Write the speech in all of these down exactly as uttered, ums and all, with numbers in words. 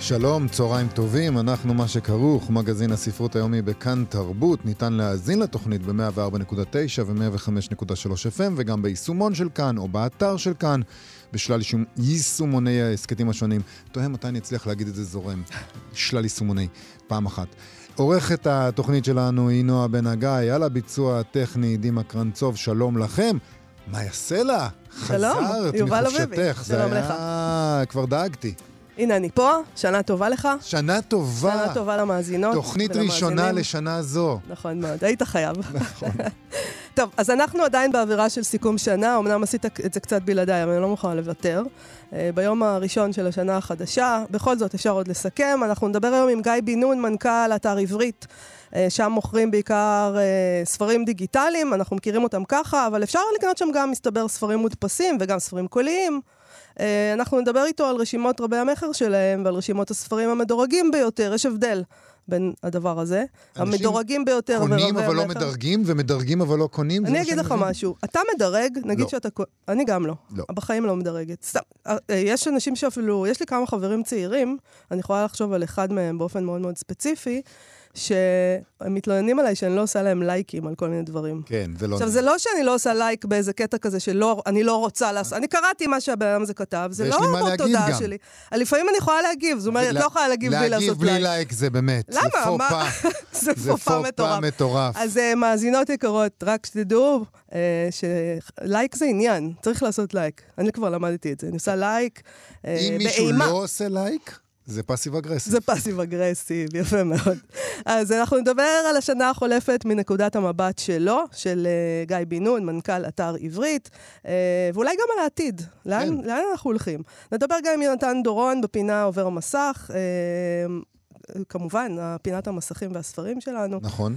שלום, צהריים טובים, אנחנו מה שכרוך, מגזין הספרות היומי בכאן תרבות. ניתן להאזין לתוכנית ב-מאה וארבע נקודה תשע ו-מאה וחמש נקודה שלוש אף אם, וגם ביישומון של כאן או באתר של כאן, בשלל יישומוני העסקתים השונים. תוהה מתי אני אצליח להגיד את זה זורם, שלל יישומוני, פעם אחת. עורכת התוכנית שלנו היא נעה בן הגיא, על הביצוע הטכני דימה קרנצ'וב, שלום לכם. מה יעשה לה? חזרת מחופשתך, זה היה... כבר דאגתי. הנה אני פה, שנה טובה לך. שנה טובה. שנה טובה למאזינות. תוכנית ראשונה לשנה זו. נכון מאוד, היית חייב. נכון. טוב, אז אנחנו עדיין באווירה של סיכום שנה, אמנם עשית את זה קצת בלעדיי, אבל אני לא מוכנה לוותר. ביום הראשון של השנה החדשה, בכל זאת אפשר עוד לסכם, אנחנו נדבר היום עם גיא בן נון, מנכ"ל אתר עברית, שם מוכרים בעיקר ספרים דיגיטליים, אנחנו מכירים אותם ככה, אבל אפשר לקנות שם גם מסתבר ספרים מודפסים וגם ספרים קוליים. אנחנו נדבר איתו על רשימות רבי המחר שלהם ועל רשימות הספרים המדורגים ביותר. יש הבדל בין הדבר הזה. המדורגים ביותר ורבי המחר. קונים אבל לא מדרגים, ומדרגים אבל לא קונים. אני אגיד לך משהו. אתה מדרג, נגיד שאתה... אני גם לא. בחיים לא מדרגת. יש אנשים שאפילו... יש לי כמה חברים צעירים, אני יכולה לחשוב על אחד מהם באופן מאוד מאוד ספציפי, שהם מתלוננים עליי שאני לא עושה להם לייקים על כל מיני דברים. כן, זה לא... עכשיו, זה לא שאני לא עושה לייק באיזה קטע כזה שאני לא רוצה לעשות. אני קראתי מה שהבן הזה כתב, זה לא אומר תודה שלי. לפעמים אני יכולה להגיב, זאת אומרת, לא יכולה להגיב בלי לעשות לייק. להגיב בלי לייק זה באמת. למה? זה פופה מטורף. אז מאזינות יקרות, רק שתדעו שלייק זה עניין, צריך לעשות לייק. אני כבר למדתי את זה, אני עושה לייק באימה. אם מישהו לא עושה לייק? זה פאסיב אגרסיב. זה פאסיב אגרסיב, יפה מאוד. אז אנחנו נדבר על השנה החולפת מנקודת המבט שלו, של uh, גיא בן נון, מנכ"ל אתר עברית, uh, ואולי גם על העתיד, לאן, כן. לאן אנחנו הולכים. נדבר גם עם יונתן דורון בפינה עובר מסך, uh, כמובן, פינת המסכים והספרים שלנו. נכון.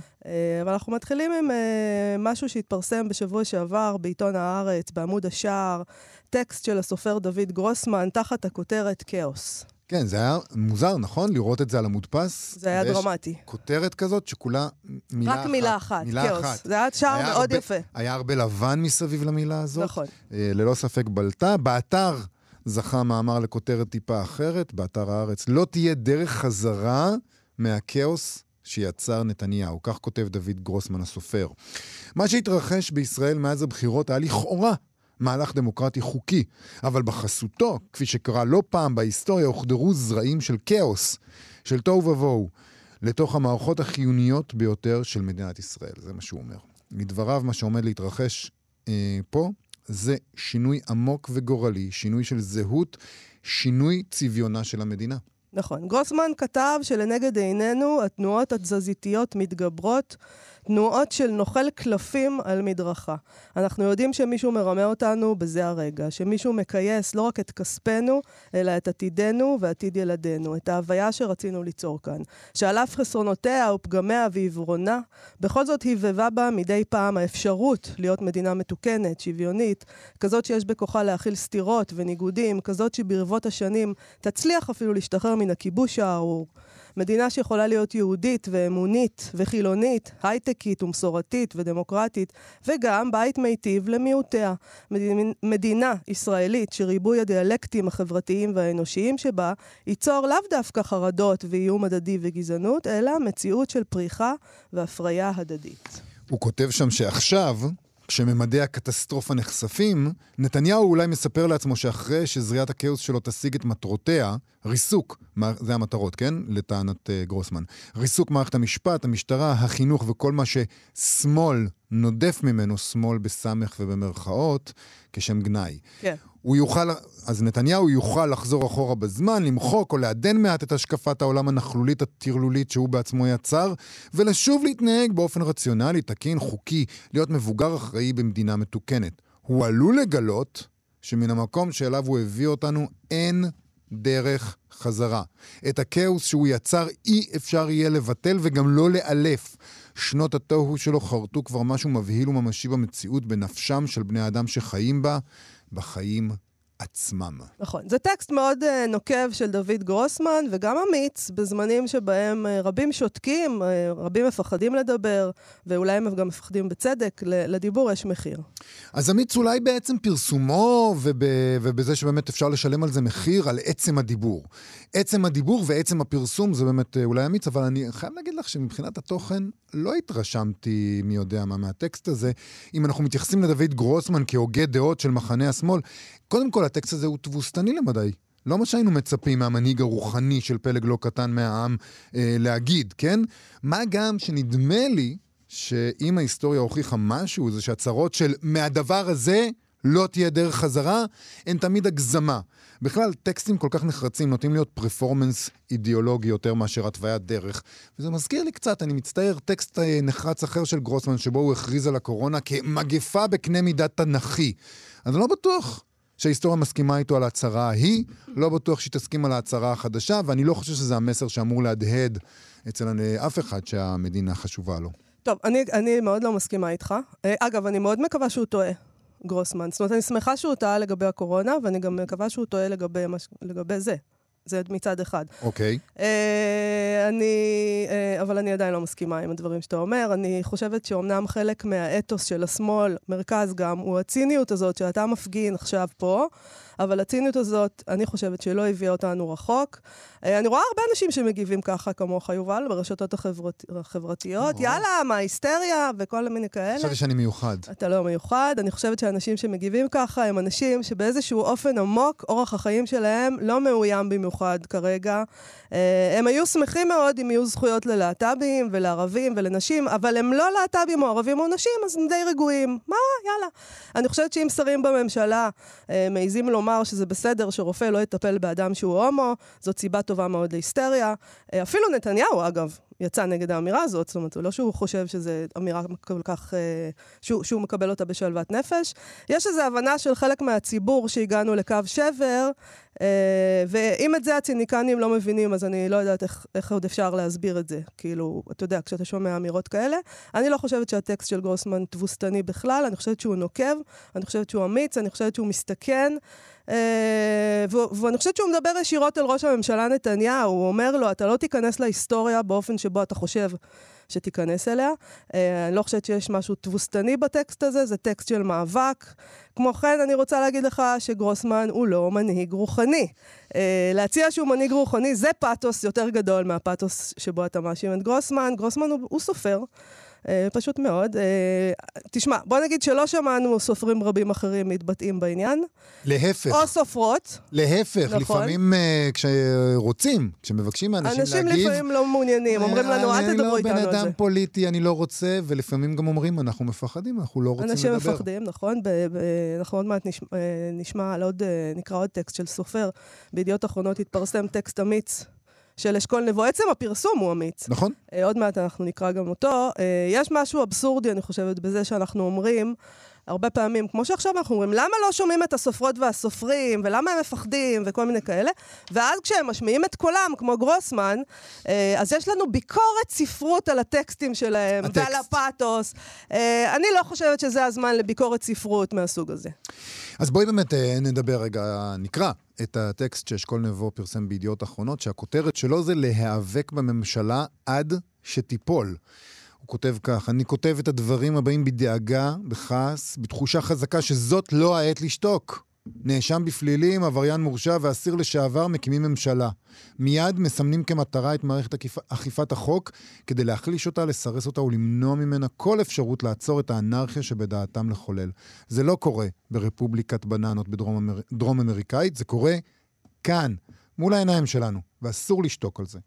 אבל אנחנו מתחילים עם משהו שהתפרסם בשבוע שעבר בעיתון הארץ, בעמוד השער, טקסט של הסופר דוד גרוסמן, תחת הכותרת כאוס. כן, זה היה מוזר, נכון? לראות את זה על המודפס. זה היה דרמטי. כותרת כזאת שכולה מילה אחת. רק מילה אחת, כאוס. זה היה שער מאוד יפה. היה הרבה לבן מסביב למילה הזאת. נכון. ללא ספק בלטה. באתר... זכה מאמר לכותרת טיפה אחרת, באתר הארץ, לא תהיה דרך חזרה מהכאוס שיצר נתניהו. כך כותב דוד גרוסמן הסופר. מה שהתרחש בישראל מאז הבחירות היה לכאורה מהלך דמוקרטי חוקי, אבל בחסותו, כפי שקרה לא פעם בהיסטוריה, הוחדרו זרעים של כאוס, של תוהו ובוהו, לתוך המערכות החיוניות ביותר של מדינת ישראל. זה מה שהוא אומר. לדבריו, מה שעומד להתרחש אה, פה, זה שינוי עמוק וגורלי, שינוי של זהות, שינוי צביונה של המדינה. נכון. גרוסמן כתב שלנגד עינינו התנועות התזזיתיות מתגברות, תנועות של נוחל קלפים על מדרכה. אנחנו יודעים שמישהו מרמה אותנו בזה הרגע, שמישהו מקייס לא רק את כספנו, אלא את עתידנו ועתיד ילדינו, את ההוויה שרצינו ליצור כאן. שעל אף חסרונותיה ופגמיה ועברונה, בכל זאת היוובה בה מדי פעם האפשרות להיות מדינה מתוקנת, שוויונית, כזאת שיש בכוחה להכיל סתירות וניגודים, כזאת שברבות השנים תצליח אפילו להשתחרר מן הכיבוש הארור. מדינה שיכולה להיות יהודית ואמונית וחילונית, הייטקית ומסורתית ודמוקרטית, וגם בית מיטיב למיעוטיה. מדינה ישראלית שריבוי הדיאלקטים החברתיים והאנושיים שבה ייצור לאו דווקא חרדות ואיום הדדי וגזענות, אלא מציאות של פריחה והפריה הדדית. הוא כותב שם שעכשיו, כשממדי הקטסטרופה נחשפים, נתניהו אולי מספר לעצמו שאחרי שזריעת הכאוס שלו תשיג את מטרותיה, ריסוק, זה המטרות, כן? לטענת uh, גרוסמן. ריסוק מערכת המשפט, המשטרה, החינוך וכל מה ששמאל נודף ממנו, שמאל בסמך ובמרכאות, כשם גנאי. כן. Yeah. הוא יוכל, אז נתניהו יוכל לחזור אחורה בזמן, למחוק או לעדן מעט את השקפת העולם הנחלולית התרלולית שהוא בעצמו יצר, ולשוב להתנהג באופן רציונלי, תקין, חוקי, להיות מבוגר אחראי במדינה מתוקנת. הוא עלול לגלות שמן המקום שאליו הוא הביא אותנו אין דרך חזרה. את הכאוס שהוא יצר אי אפשר יהיה לבטל וגם לא לאלף. שנות התוהו שלו חרטו כבר משהו מבהיל וממשי במציאות, בנפשם של בני האדם שחיים בה, בחיים עצמם. נכון, זה טקסט מאוד uh, נוקב של דוד גרוסמן, וגם אמיץ, בזמנים שבהם uh, רבים שותקים, uh, רבים מפחדים לדבר, ואולי הם גם מפחדים בצדק, לדיבור יש מחיר. אז אמיץ אולי בעצם פרסומו, וב, ובזה שבאמת אפשר לשלם על זה מחיר, על עצם הדיבור. עצם הדיבור ועצם הפרסום זה באמת uh, אולי אמיץ, אבל אני חייב להגיד לך שמבחינת התוכן, לא התרשמתי מי יודע מה מהטקסט הזה. אם אנחנו מתייחסים לדוד גרוסמן כהוגה דעות של מחנה השמאל, קודם כל הטקסט הזה הוא תבוסתני למדי. לא מה שהיינו מצפים מהמנהיג הרוחני של פלג לא קטן מהעם אה, להגיד, כן? מה גם שנדמה לי שאם ההיסטוריה הוכיחה משהו, זה שהצרות של מהדבר הזה לא תהיה דרך חזרה, הן תמיד הגזמה. בכלל, טקסטים כל כך נחרצים, נוטים להיות פרפורמנס אידיאולוגי יותר מאשר התוויית דרך. וזה מזכיר לי קצת, אני מצטער, טקסט נחרץ אחר של גרוסמן, שבו הוא הכריז על הקורונה כמגפה בקנה מידה תנכי. אז לא בטוח שההיסטוריה מסכימה איתו על ההצהרה ההיא, לא בטוח שהיא תסכים על ההצהרה החדשה, ואני לא חושב שזה המסר שאמור להדהד אצל אף אחד שהמדינה חשובה לו. טוב, אני, אני מאוד לא מסכימה איתך. אגב, אני מאוד מקווה שהוא טועה. גרוסמן. זאת אומרת, אני שמחה שהוא טעה לגבי הקורונה, ואני גם מקווה שהוא טועה לגבי, מש... לגבי זה. זה מצד אחד. אוקיי. Okay. אה, אני, אה, אבל אני עדיין לא מסכימה עם הדברים שאתה אומר. אני חושבת שאומנם חלק מהאתוס של השמאל, מרכז גם, הוא הציניות הזאת שאתה מפגין עכשיו פה, אבל הציניות הזאת, אני חושבת שלא הביאה אותנו רחוק. אה, אני רואה הרבה אנשים שמגיבים ככה כמוך, יובל, ברשתות החברות, החברתיות. Oh. יאללה, מה היסטריה וכל מיני כאלה. חשבתי שאני מיוחד. אתה לא מיוחד. אני חושבת שאנשים שמגיבים ככה הם אנשים שבאיזשהו אופן עמוק, אורח החיים שלהם לא מאוים במיוחד. כרגע. הם היו שמחים מאוד אם יהיו זכויות ללהט"בים ולערבים ולנשים, אבל הם לא להט"בים או ערבים או נשים, אז הם די רגועים. מה? יאללה. אני חושבת שאם שרים בממשלה מעיזים לומר שזה בסדר שרופא לא יטפל באדם שהוא הומו, זאת סיבה טובה מאוד להיסטריה. אפילו נתניהו, אגב, יצא נגד האמירה הזאת, זאת אומרת, לא שהוא חושב שזה אמירה כל כך, שהוא, שהוא מקבל אותה בשלוות נפש. יש איזו הבנה של חלק מהציבור שהגענו לקו שבר, ואם את זה הציניקנים לא מבינים, אז אני לא יודעת איך, איך עוד אפשר להסביר את זה. כאילו, אתה יודע, כשאתה שומע אמירות כאלה, אני לא חושבת שהטקסט של גרוסמן תבוסתני בכלל, אני חושבת שהוא נוקב, אני חושבת שהוא אמיץ, אני חושבת שהוא מסתכן, ואני חושבת שהוא מדבר ישירות אל ראש הממשלה נתניהו, הוא אומר לו, אתה לא תיכנס להיסטוריה באופן שבו אתה חושב שתיכנס אליה. אני לא חושבת שיש משהו תבוסתני בטקסט הזה, זה טקסט של מאבק. כמו כן, אני רוצה להגיד לך שגרוסמן הוא לא מנהיג רוחני. להציע שהוא מנהיג רוחני, זה פאטוס יותר גדול מהפאטוס שבו אתה מאשים את גרוסמן. גרוסמן הוא סופר. פשוט מאוד. תשמע, בוא נגיד שלא שמענו סופרים רבים אחרים מתבטאים בעניין. להפך. או סופרות. להפך, לפעמים כשרוצים, כשמבקשים מאנשים להגיב. אנשים לפעמים לא מעוניינים, אומרים לנו, אל תדברו איתנו על זה. אני לא בן אדם פוליטי, אני לא רוצה, ולפעמים גם אומרים, אנחנו מפחדים, אנחנו לא רוצים לדבר. אנשים מפחדים, נכון? אנחנו עוד מעט נשמע, נקרא עוד טקסט של סופר. בידיעות אחרונות התפרסם טקסט אמיץ. של אשכול נבו, עצם הפרסום הוא אמיץ. נכון. עוד מעט אנחנו נקרא גם אותו. יש משהו אבסורדי, אני חושבת, בזה שאנחנו אומרים, הרבה פעמים, כמו שעכשיו אנחנו אומרים, למה לא שומעים את הסופרות והסופרים, ולמה הם מפחדים, וכל מיני כאלה, ואז כשהם משמיעים את קולם, כמו גרוסמן, אז יש לנו ביקורת ספרות על הטקסטים שלהם, הטקסט. ועל הפאטוס. אני לא חושבת שזה הזמן לביקורת ספרות מהסוג הזה. אז בואי באמת נדבר רגע, נקרא את הטקסט שאשכול נבו פרסם בידיעות אחרונות, שהכותרת שלו זה להיאבק בממשלה עד שתיפול. הוא כותב כך, אני כותב את הדברים הבאים בדאגה, בחס, בתחושה חזקה שזאת לא העת לשתוק. נאשם בפלילים, עבריין מורשע ואסיר לשעבר מקימים ממשלה. מיד מסמנים כמטרה את מערכת אכיפת החוק, כדי להחליש אותה, לסרס אותה ולמנוע ממנה כל אפשרות לעצור את האנרכיה שבדעתם לחולל. זה לא קורה ברפובליקת בננות בדרום דרום אמריקאית, זה קורה כאן, מול העיניים שלנו, ואסור לשתוק על זה.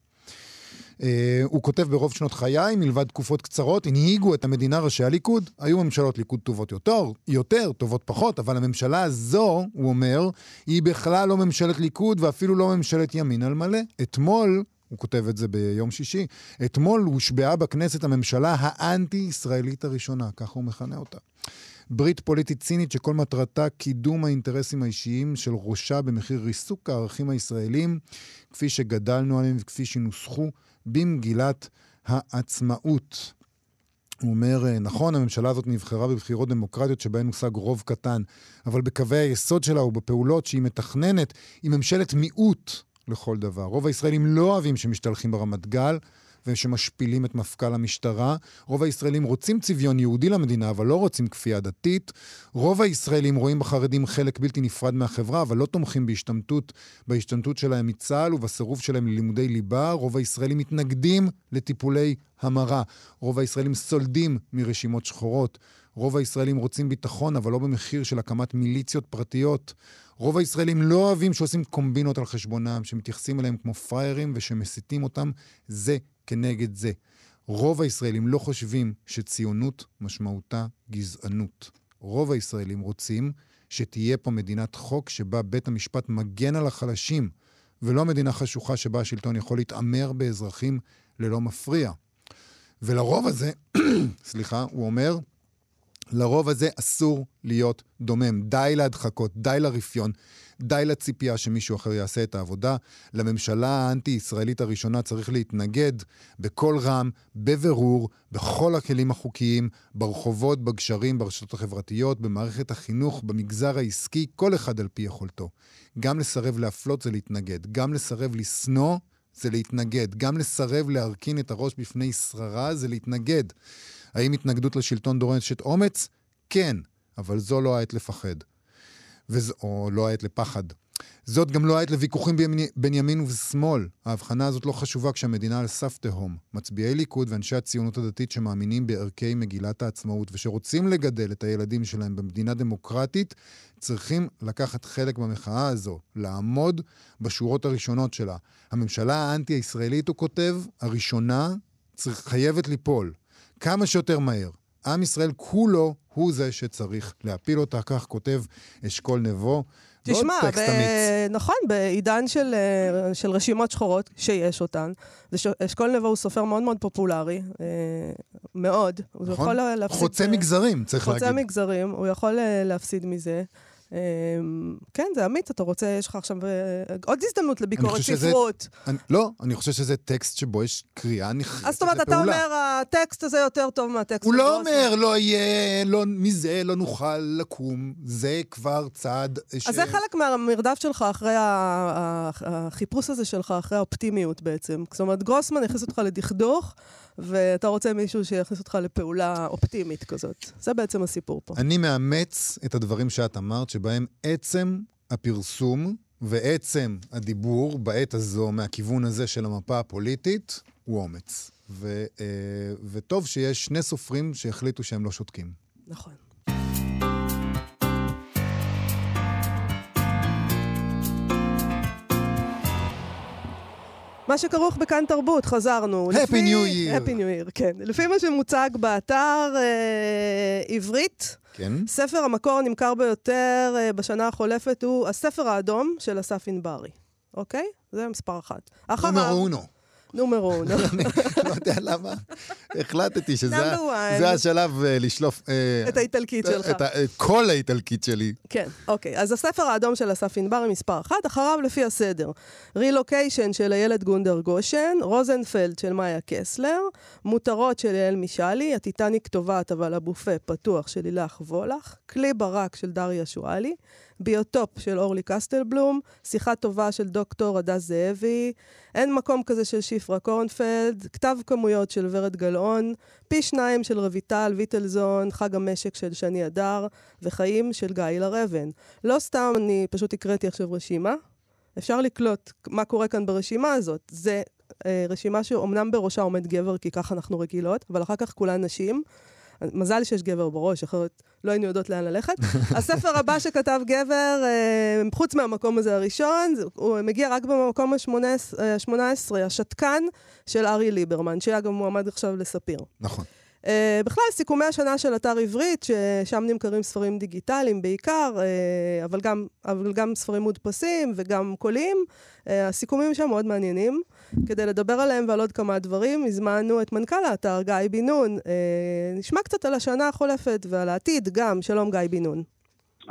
Uh, הוא כותב ברוב שנות חיי, מלבד תקופות קצרות, הנהיגו את המדינה ראשי הליכוד, היו ממשלות ליכוד טובות יותר, יותר, טובות פחות, אבל הממשלה הזו, הוא אומר, היא בכלל לא ממשלת ליכוד, ואפילו לא ממשלת ימין על מלא. אתמול, הוא כותב את זה ביום שישי, אתמול הושבעה בכנסת הממשלה האנטי-ישראלית הראשונה, ככה הוא מכנה אותה. ברית פוליטית צינית שכל מטרתה קידום האינטרסים האישיים של ראשה במחיר ריסוק הערכים הישראלים, כפי שגדלנו עליהם וכפי שנוסחו במגילת העצמאות. הוא אומר, נכון, הממשלה הזאת נבחרה בבחירות דמוקרטיות שבהן הושג רוב קטן, אבל בקווי היסוד שלה ובפעולות שהיא מתכננת, היא ממשלת מיעוט לכל דבר. רוב הישראלים לא אוהבים שמשתלחים ברמת גל, ושמשפילים את מפכ"ל המשטרה. רוב הישראלים רוצים צביון יהודי למדינה, אבל לא רוצים כפייה דתית. רוב הישראלים רואים בחרדים חלק בלתי נפרד מהחברה, אבל לא תומכים בהשתמטות, בהשתמטות שלהם מצה"ל ובסירוב שלהם ללימודי ליבה. רוב הישראלים מתנגדים לטיפולי המרה. רוב הישראלים סולדים מרשימות שחורות. רוב הישראלים רוצים ביטחון, אבל לא במחיר של הקמת מיליציות פרטיות. רוב הישראלים לא אוהבים שעושים קומבינות על חשבונם, שמתייחסים אליהם כמו פריירים ושמסיתים אותם זה כנגד זה. רוב הישראלים לא חושבים שציונות משמעותה גזענות. רוב הישראלים רוצים שתהיה פה מדינת חוק שבה בית המשפט מגן על החלשים, ולא מדינה חשוכה שבה השלטון יכול להתאמר באזרחים ללא מפריע. ולרוב הזה, סליחה, הוא אומר, לרוב הזה אסור להיות דומם. די להדחקות, די לרפיון, די לציפייה שמישהו אחר יעשה את העבודה. לממשלה האנטי-ישראלית הראשונה צריך להתנגד בכל רם, בבירור, בכל הכלים החוקיים, ברחובות, בגשרים, ברשתות החברתיות, במערכת החינוך, במגזר העסקי, כל אחד על פי יכולתו. גם לסרב להפלות זה להתנגד, גם לסרב לסנוע זה להתנגד, גם לסרב להרכין את הראש בפני שררה זה להתנגד. האם התנגדות לשלטון דורשת אומץ? כן, אבל זו לא העת לפחד. וזו, או לא העת לפחד. זאת גם לא העת לוויכוחים בין ימין ושמאל. ההבחנה הזאת לא חשובה כשהמדינה על סף תהום. מצביעי ליכוד ואנשי הציונות הדתית שמאמינים בערכי מגילת העצמאות ושרוצים לגדל את הילדים שלהם במדינה דמוקרטית, צריכים לקחת חלק במחאה הזו, לעמוד בשורות הראשונות שלה. הממשלה האנטי-הישראלית, הוא כותב, הראשונה צריך, חייבת ליפול. כמה שיותר מהר. עם ישראל כולו הוא זה שצריך להפיל אותה, כך כותב אשכול נבו. תשמע, ב... נכון, בעידן של, של רשימות שחורות שיש אותן, אשכול נבו הוא סופר מאוד מאוד פופולרי, מאוד. נכון? הוא יכול להפסיד... חוצה מגזרים, צריך חוצה להגיד. חוצה מגזרים, הוא יכול להפסיד מזה. כן, זה אמיץ, אתה רוצה, יש לך עכשיו עוד הזדמנות לביקורת ספרות. לא, אני חושב שזה טקסט שבו יש קריאה נחלטת. אז זאת אומרת, אתה אומר, הטקסט הזה יותר טוב מהטקסט. הוא לא אומר, לא יהיה, מזה לא נוכל לקום, זה כבר צעד... אז זה חלק מהמרדף שלך אחרי החיפוש הזה שלך, אחרי האופטימיות בעצם. זאת אומרת, גרוסמן הכניס אותך לדכדוך, ואתה רוצה מישהו שיכניס אותך לפעולה אופטימית כזאת. זה בעצם הסיפור פה. אני מאמץ את הדברים שאת אמרת, שבהם עצם הפרסום ועצם הדיבור בעת הזו, מהכיוון הזה של המפה הפוליטית, הוא אומץ. ו, וטוב שיש שני סופרים שהחליטו שהם לא שותקים. נכון. מה שכרוך בכאן תרבות, חזרנו. Happy New Year. Happy New Year, כן. לפי מה שמוצג באתר אה, עברית, כן. ספר המקור הנמכר ביותר אה, בשנה החולפת הוא הספר האדום של אסף אינברי. אוקיי? זה מספר אחת. נומר אונו. נומר אונו. אני לא יודע למה. החלטתי שזה השלב לשלוף... את האיטלקית שלך. כל האיטלקית שלי. כן, אוקיי. אז הספר האדום של אסף אינברי מספר אחת, אחריו לפי הסדר. רילוקיישן של איילת גונדר גושן, רוזנפלד של מאיה קסלר, מותרות של אייל מישאלי, הטיטניק טובעת אבל הבופה פתוח של לילך וולך, כלי ברק של דריה שואלי, ביוטופ של אורלי קסטלבלום, שיחה טובה של דוקטור עדה זאבי, אין מקום כזה של שפרה קורנפלד, כתב כמויות של ורד גל'ון, פי שניים של רביטל ויטלזון, חג המשק של שני הדר, וחיים של גאיל הרבן. לא סתם, אני פשוט הקראתי עכשיו רשימה, אפשר לקלוט מה קורה כאן ברשימה הזאת, זה אה, רשימה שאומנם בראשה עומד גבר, כי ככה אנחנו רגילות, אבל אחר כך כולן נשים, מזל שיש גבר בראש, אחרת לא היינו יודעות לאן ללכת. הספר הבא שכתב גבר, חוץ מהמקום הזה הראשון, הוא מגיע רק במקום ה-שמונה עשרה, השתקן של ארי ליברמן, שהיה גם מועמד עכשיו לספיר. נכון. בכלל, סיכומי השנה של אתר עברית, ששם נמכרים ספרים דיגיטליים בעיקר, אבל גם, אבל גם ספרים מודפסים וגם קולים. הסיכומים שם מאוד מעניינים. כדי לדבר עליהם ועל עוד כמה דברים, הזמנו את מנכ"ל האתר, גיא בן נון. נשמע קצת על השנה החולפת ועל העתיד גם. שלום גיא בן נון.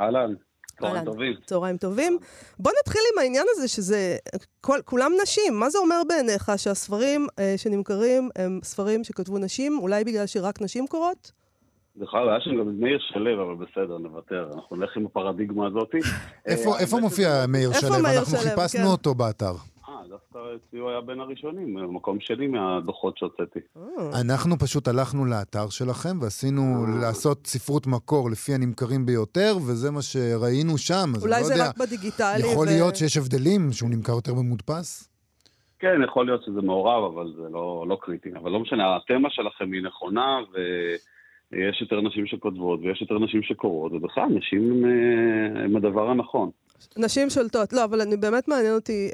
אהלן. צהריים טובים. צהריים טובים. בוא נתחיל עם העניין הזה שזה כל, כולם נשים. מה זה אומר בעיניך שהספרים אה, שנמכרים הם ספרים שכתבו נשים, אולי בגלל שרק נשים קורות? זה חייב, היה שם גם מאיר שלב, אבל בסדר, נוותר. אנחנו נלך עם הפרדיגמה הזאת. איפה מופיע מאיר שלב? אנחנו חיפשנו אותו באתר. דווקא הוא היה בין הראשונים, מקום שני מהדוחות שהוצאתי. אנחנו פשוט הלכנו לאתר שלכם, ועשינו לעשות ספרות מקור לפי הנמכרים ביותר, וזה מה שראינו שם. אולי זה רק בדיגיטלי. יכול להיות שיש הבדלים, שהוא נמכר יותר במודפס? כן, יכול להיות שזה מעורב, אבל זה לא קריטי. אבל לא משנה, התמה שלכם היא נכונה, ו... יש יותר נשים שכותבות, ויש יותר נשים שקורות, ובכלל, נשים הם הדבר הנכון. נשים שולטות, לא, אבל אני באמת מעניין אותי,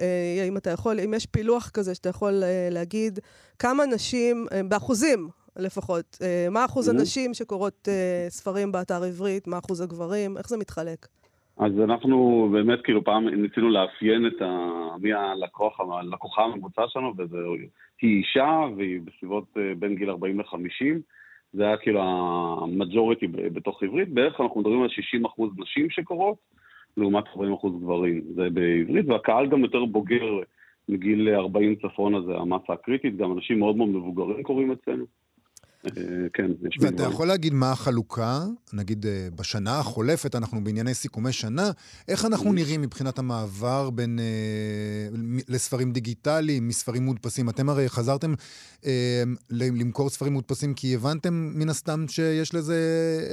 אם אתה יכול, אם יש פילוח כזה שאתה יכול להגיד, כמה נשים, באחוזים לפחות, מה אחוז הנשים שקורות ספרים באתר עברית, מה אחוז הגברים, איך זה מתחלק? אז אנחנו באמת, כאילו, פעם ניסינו לאפיין את מי הלקוחה הממוצע שלנו, והיא אישה, והיא בסביבות בין גיל ארבעים לחמישים, זה היה כאילו המג'וריטי בתוך עברית, בערך אנחנו מדברים על שישים אחוז נשים שקורות, לעומת ארבעים אחוז גברים, זה בעברית, והקהל גם יותר בוגר מגיל ארבעים צפון הזה, המסה הקריטית, גם אנשים מאוד מאוד מבוגרים קוראים אצלנו. כן, יש ואתה מגברים. יכול להגיד מה החלוקה, נגיד בשנה החולפת, אנחנו בענייני סיכומי שנה, איך אנחנו נראים מבחינת המעבר בין, לספרים דיגיטליים, מספרים מודפסים? אתם הרי חזרתם למכור ספרים מודפסים כי הבנתם מן הסתם שיש לזה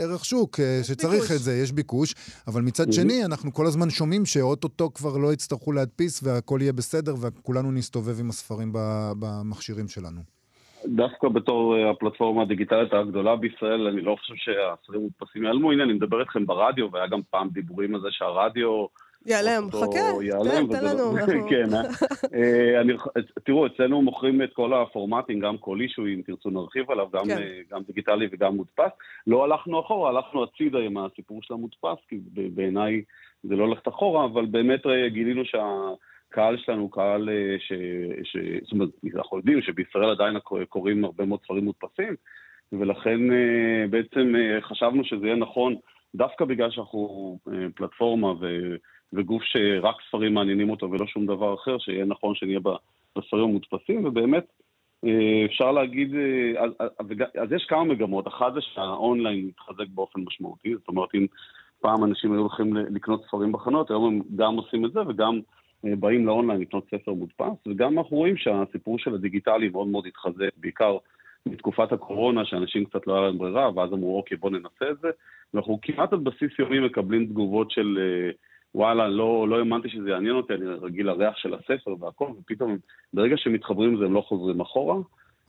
ערך שוק, שצריך ביקוש. את זה, יש ביקוש, אבל מצד שני אנחנו כל הזמן שומעים שאוטוטו כבר לא יצטרכו להדפיס והכל יהיה בסדר וכולנו נסתובב עם הספרים במכשירים שלנו. דווקא בתור הפלטפורמה הדיגיטלית הגדולה בישראל, אני לא חושב שהספרים מודפסים יעלמו. הנה, אני מדבר אתכם ברדיו, והיה גם פעם דיבורים על זה שהרדיו... יעלם, חכה, תן לנו. כן, תראו, אצלנו מוכרים את כל הפורמטים, גם כל אישו, אם תרצו נרחיב עליו, גם דיגיטלי וגם מודפס. לא הלכנו אחורה, הלכנו הצידה עם הסיפור של המודפס, כי בעיניי זה לא הלכת אחורה, אבל באמת גילינו שה... קהל שלנו, קהל ש... ש... זאת אומרת, אנחנו יודעים שבישראל עדיין קוראים הרבה מאוד ספרים מודפסים, ולכן בעצם חשבנו שזה יהיה נכון, דווקא בגלל שאנחנו פלטפורמה ו... וגוף שרק ספרים מעניינים אותו ולא שום דבר אחר, שיהיה נכון שנהיה בספרים מודפסים, ובאמת אפשר להגיד, אז, אז יש כמה מגמות, אחת זה שהאונליין מתחזק באופן משמעותי, זאת אומרת, אם פעם אנשים היו הולכים לקנות ספרים בחנות, היום הם גם עושים את זה וגם... באים לאונליין לקנות ספר מודפס, וגם אנחנו רואים שהסיפור של הדיגיטלי מאוד מאוד התחזק, בעיקר בתקופת הקורונה, שאנשים קצת לא היה להם ברירה, ואז אמרו, אוקיי, בוא ננסה את זה, ואנחנו כמעט על בסיס יומי מקבלים תגובות של, וואלה, לא, לא האמנתי שזה יעניין אותי, אני רגיל הריח של הספר והכל, ופתאום ברגע שמתחברים זה הם לא חוזרים אחורה.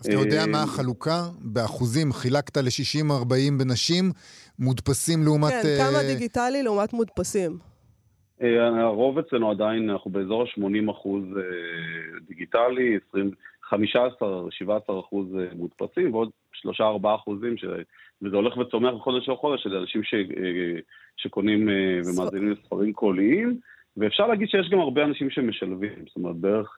אז אתה יודע מה החלוקה? באחוזים חילקת ל-שישים ארבעים בנשים, מודפסים לעומת... כן, כמה דיגיטלי לעומת מודפסים? הרוב אצלנו עדיין, אנחנו באזור שמונים אחוז דיגיטלי, חמישה עשר עד שבעה עשר אחוז מודפסים, ועוד שלושה עד ארבעה אחוזים, וזה הולך וצומח בחודש או חודש, של אנשים שקונים ומאזינים לספרים קוליים, ואפשר להגיד שיש גם הרבה אנשים שמשלבים, זאת אומרת, בערך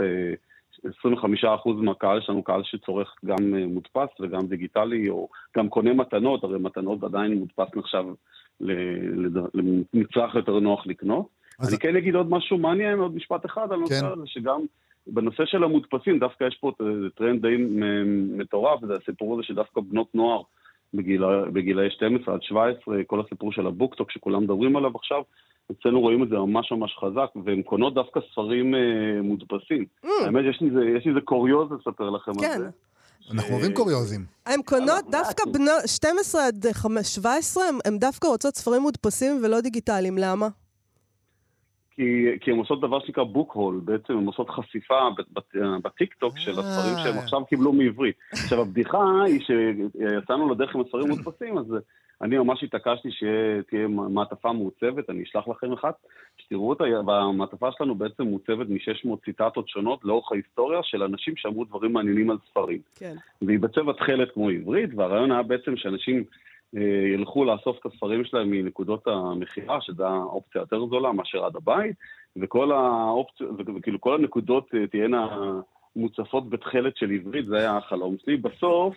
עשרים וחמישה אחוז מהקהל שלנו, קהל שצורך גם מודפס וגם דיגיטלי, או גם קונה מתנות, הרי מתנות עדיין מודפס נחשב למצרך יותר נוח לקנות. אני כן אגיד עוד משהו מעניין, עוד משפט אחד על נושא הזה, שגם בנושא של המודפסים, דווקא יש פה טרנד די מטורף, זה הסיפור הזה שדווקא בנות נוער, בגילאי שתים עשרה עד שבע עשרה, כל הסיפור של הבוקטוק שכולם מדברים עליו עכשיו, אצלנו רואים את זה ממש ממש חזק, והן קונות דווקא ספרים מודפסים. האמת, יש איזה קוריוז לספר לכם על זה. אנחנו אוהבים קוריוזים. הם קונות דווקא שתים עשרה עד שבע עשרה, הם דווקא רוצות ספרים מודפסים ולא דיגיטליים, למה? כי, כי הם עושות דבר שנקרא בוקהול, בעצם הם עושות חשיפה בטיקטוק של הספרים שהם עכשיו קיבלו מעברית. עכשיו, הבדיחה היא שיצאנו לדרך עם הספרים מודפסים, אז אני ממש התעקשתי שתהיה מעטפה מעוצבת, אני אשלח לכם אחת, שתראו אותה, והמעטפה שלנו בעצם מעוצבת מ-שש מאות ציטטות שונות לאורך ההיסטוריה של אנשים שאמרו דברים מעניינים על ספרים. כן. והיא בצבע תחילת כמו עברית, והרעיון היה בעצם שאנשים... ילכו לאסוף את הספרים שלהם מנקודות המחירה, שזו האופציה יותר גדולה מאשר עד הבית, וכל האופציה, וכאילו כל הנקודות תהיינה מוצפות בתחילת של עברית, זה היה החלום שלי. בסוף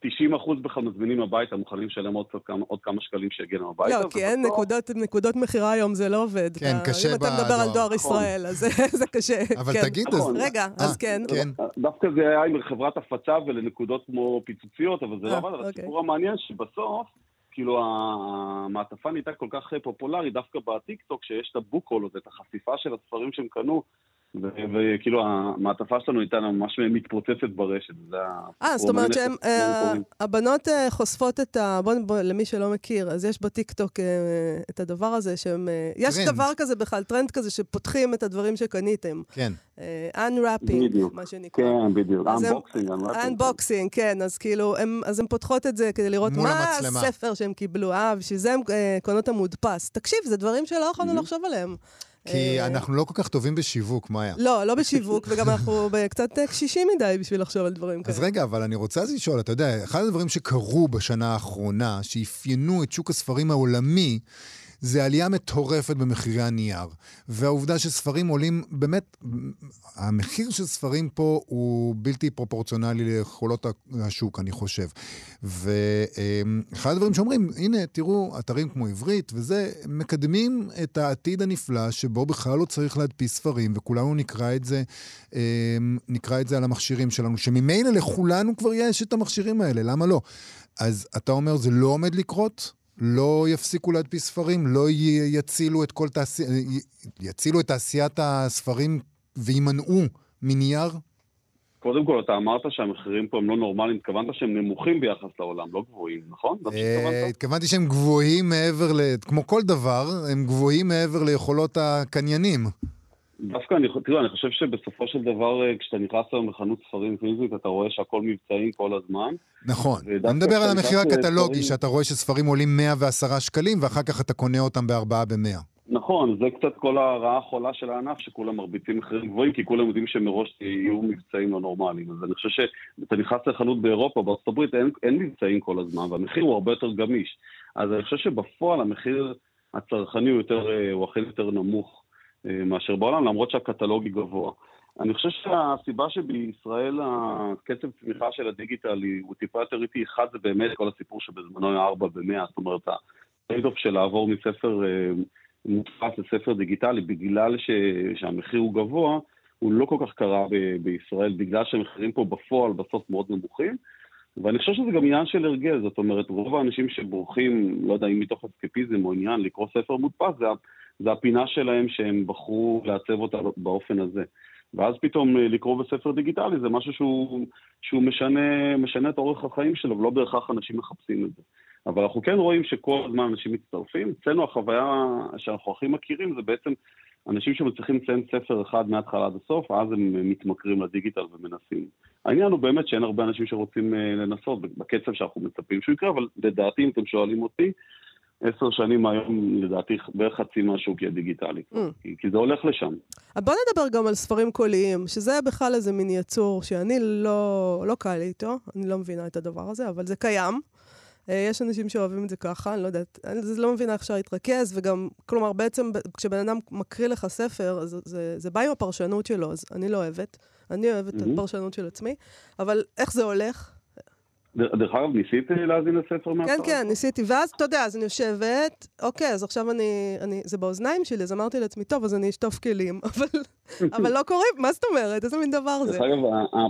תשעים אחוז בכלל מזמינים הביתה, מוכנים שלם עוד, עוד כמה שקלים שיגיע להם הביתה. לא, כי אין לא... נקודות, נקודות מחירה היום, זה לא עובד. כן, אתה, קשה אם אתה מדבר על דואר ישראל, אז זה, זה קשה. אבל כן. תגיד אז... רגע, 아, אז כן. כן. דווקא זה היה עם חברת הפצה ולנקודות כמו פיצוציות, אבל זה 아, לא עבד. אוקיי. הסיפור המעניין שבסוף, כאילו המעטפה נהייתה כל כך פופולרית, דווקא בטיקטוק, שיש את הבוקול, את החשיפה של הספרים שהם קנו, וכאילו המעטפה שלנו איתנו ממש מתפוצצת ברשת. אה, זאת אומרת שהן, הבנות חושפות את ה... בואו, למי שלא מכיר, אז יש בטיקטוק את הדבר הזה שהם... יש דבר כזה בכלל, טרנד כזה, שפותחים את הדברים שקניתם. כן. Unwrapping, מה שנקרא. כן, בדיוק. Unboxing, unwrapping. Unboxing, כן. אז כאילו, אז הן פותחות את זה כדי לראות מה הספר שהם קיבלו. אה, בשביל זה הם קונות המודפס. תקשיב, זה דברים שלא יכולנו לחשוב עליהם. כי אנחנו לא כל כך טובים בשיווק, מאיה. לא, לא בשיווק, וגם אנחנו קצת קשישים מדי בשביל לחשוב על דברים כאלה. אז רגע, אבל אני רוצה לשאול, אתה יודע, אחד הדברים שקרו בשנה האחרונה, שאפיינו את שוק הספרים העולמי, זה עלייה מטורפת במחירי הנייר. והעובדה שספרים עולים, באמת, המחיר של ספרים פה הוא בלתי פרופורציונלי ליכולות השוק, אני חושב. ואחד הדברים שאומרים, הנה, תראו, אתרים כמו עברית, וזה, מקדמים את העתיד הנפלא, שבו בכלל לא צריך להדפיס ספרים, וכולנו נקרא את זה, נקרא את זה על המכשירים שלנו, שממילא לכולנו כבר יש את המכשירים האלה, למה לא? אז אתה אומר, זה לא עומד לקרות? לא יפסיקו להדפיס ספרים, לא יצילו את כל תעשי... יצילו את תעשיית הספרים וימנעו מנייר? קודם כל, אתה אמרת שהמחירים פה הם לא נורמליים, התכוונת שהם נמוכים ביחס לעולם, לא גבוהים, נכון? התכוונתי שהם גבוהים מעבר, כמו כל דבר, הם גבוהים מעבר ליכולות הקניינים. דווקא, תראה, אני חושב שבסופו של דבר, כשאתה נכנס היום לחנות ספרים פיזית, אתה רואה שהכל מבצעים כל הזמן. נכון. אני מדבר על המחיר הקטלוגי, שאתה רואה שספרים עולים מאה ועשרה שקלים, ואחר כך אתה קונה אותם בארבעה במאה. נכון, זה קצת כל הרעה החולה של הענף, שכולם מרביצים מחירים גבוהים, כי כולם יודעים שמראש יהיו מבצעים לא נורמליים. אז אני חושב שאתה נכנס לחנות באירופה, בארצות הברית, אין מבצעים כל הזמן, והמחיר הוא הרבה יותר גמיש. אז אני חושב שבפועל המחיר הצרכני הוא יותר, הוא אכן יותר נמוך מאשר בעולם, למרות שהקטלוגי גבוה. אני חושב שהסיבה שבישראל הקצב צמיחה של הדיגיטל הוא טיפה יותר איטי. אחד זה באמת כל הסיפור שבזמנו היה ארבע במאה, זאת אומרת, הטרייד-אוף של לעבור מספר מודפס לספר דיגיטלי, בגלל ש... שהמחיר הוא גבוה, הוא לא כל כך קרה ב... בישראל, בגלל שהמחירים פה בפועל בסוף מאוד נמוכים, ואני חושב שזה גם עניין של הרגל, זאת אומרת, רוב האנשים שבורחים, לא יודע אם מתוך אסקפיזם או עניין לקרוא ספר מודפס, זה זה הפינה שלהם שהם בחרו לעצב אותה באופן הזה. ואז פתאום לקרוא בספר דיגיטלי זה משהו שהוא, שהוא משנה, משנה את אורך החיים שלו, ולא בהכרח אנשים מחפשים את זה. אבל אנחנו כן רואים שכל הזמן אנשים מצטרפים. אצלנו החוויה שאנחנו הכי מכירים זה בעצם אנשים שמצליחים לציין ספר אחד מההתחלה עד הסוף, ואז הם מתמכרים לדיגיטל ומנסים. העניין הוא באמת שאין הרבה אנשים שרוצים לנסות בקצב שאנחנו מצפים שהוא יקרה, אבל לדעתי, אם אתם שואלים אותי, עשר שנים היום, לדעתי, בערך חצי מהשוק יהיה דיגיטלי, mm. כי, כי זה הולך לשם. בוא נדבר גם על ספרים קוליים, שזה בכלל איזה מין יצור שאני לא, לא קל איתו, אני לא מבינה את הדבר הזה, אבל זה קיים. יש אנשים שאוהבים את זה ככה, אני לא יודעת, זה לא מבינה איך אפשר להתרכז, וגם, כלומר, בעצם, כשבן אדם מקריא לך ספר, זה, זה, זה בא עם הפרשנות שלו, אז אני לא אוהבת, אני אוהבת mm-hmm. את הפרשנות של עצמי, אבל איך זה הולך? דרך אגב, ניסיתי להזין לספר מהפרק? כן, כן, ניסיתי, ואז, אתה יודע, אז אני יושבת, אוקיי, אז עכשיו אני, זה באוזניים שלי, אז אמרתי לעצמי, טוב, אז אני אשטוף כלים, אבל לא קורה, מה זאת אומרת? איזה מין דבר זה? דרך אגב,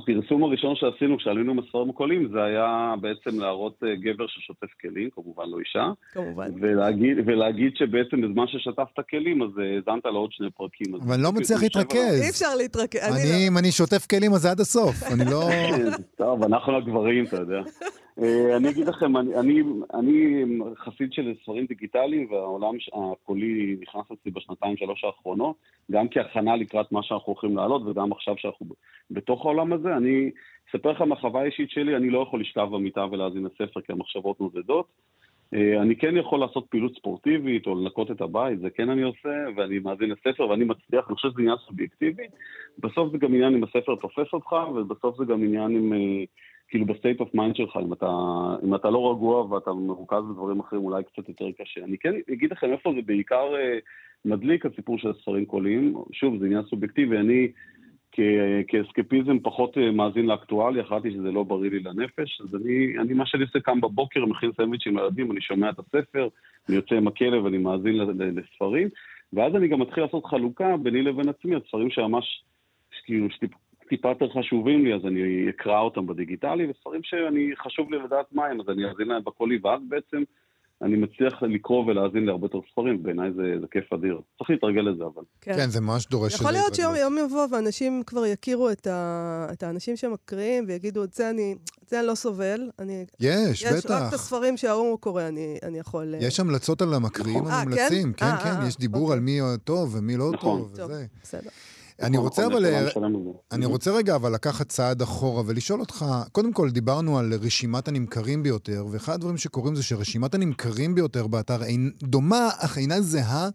הפרסום הראשון שעשינו, כשעלינו מספרים קולים, זה היה בעצם להראות גבר ששוטף כלים, כמובן לא אישה, ולהגיד שבעצם בזמן ששטפת כלים, אז הזנת לה עוד שני פרקים. אבל אני לא מצליח להתרכז. אי אפשר להתרכז. אני שוטף כלים, אז עד הסוף. אני לא... טוב, אנחנו הגברים, אתה יודע. אני אגיד לכם, אני, אני, אני חסיד של ספרים דיגיטליים, והעולם הקולי נכנס אצלי בשנתיים שלוש האחרונות, גם כהכנה לקראת מה שאנחנו הולכים לעלות, וגם עכשיו שאנחנו בתוך העולם הזה. אני אספר לכם מהחוויה האישית שלי, אני לא יכול לשכב במיטה ולהזין הספר, כי המחשבות נוזדות. אני כן יכול לעשות פעילות ספורטיבית, או לנקות את הבית, זה כן אני עושה, ואני מאזין לספר, ואני מצליח, אני חושב שזה עניין סובייקטיבי. בסוף זה גם עניין אם הספר תופס אותך, ובסוף זה גם עניין אם... כאילו בסטייט אוף מיינד שלך, אם אתה, אם אתה לא רגוע ואתה מרוכז בדברים אחרים, אולי קצת יותר קשה. אני כן אגיד לכם איפה זה בעיקר מדליק, הסיפור של הספרים קוליים. שוב, זה עניין סובייקטיבי. אני כאסקפיזם פחות מאזין לאקטואליה, חשבתי שזה לא בריא לי לנפש, אז אני, אני מה שאני עושה קם בבוקר, מכין סנדוויץ' עם הילדים, אני שומע את הספר, אני יוצא עם הכלב, אני מאזין לספרים, ואז אני גם מתחיל לעשות חלוקה ביני לבין עצמי, הספרים שממש כאילו טיפה יותר חשובים לי, אז אני אקרא אותם בדיגיטלי, וספרים שאני חשוב לי לדעת מהם, אז אני אאזין להם בקולי, ואז בעצם אני מצליח לקרוא ולהאזין להרבה יותר ספרים, בעיניי זה, זה כיף אדיר. צריך להתרגל לזה אבל. כן, כן זה ממש דורש. יכול להיות שיום יום יבוא, ואנשים כבר יכירו את, ה... את האנשים שמקריאים, ויגידו, את זה אני, את זה אני לא סובל. אני... יש, יש, בטח. יש רק את הספרים שהאור קורא, אני, אני יכול... יש המלצות על המקריאים נכון. המומלצים, כן, כן, כן, כן, יש דיבור על מי טוב ומי לא נכון. טוב. טוב, וזה. בסדר. אני רוצה אבל אני רוצה רגע אבל לקחת צעד אחורה ולשאול אותך, קודם כל דיברנו על רשימת הנמכרים ביותר, ואחד הדברים שקוראים זה שרשימת הנמכרים ביותר באתר אין דומה אך אינה זהה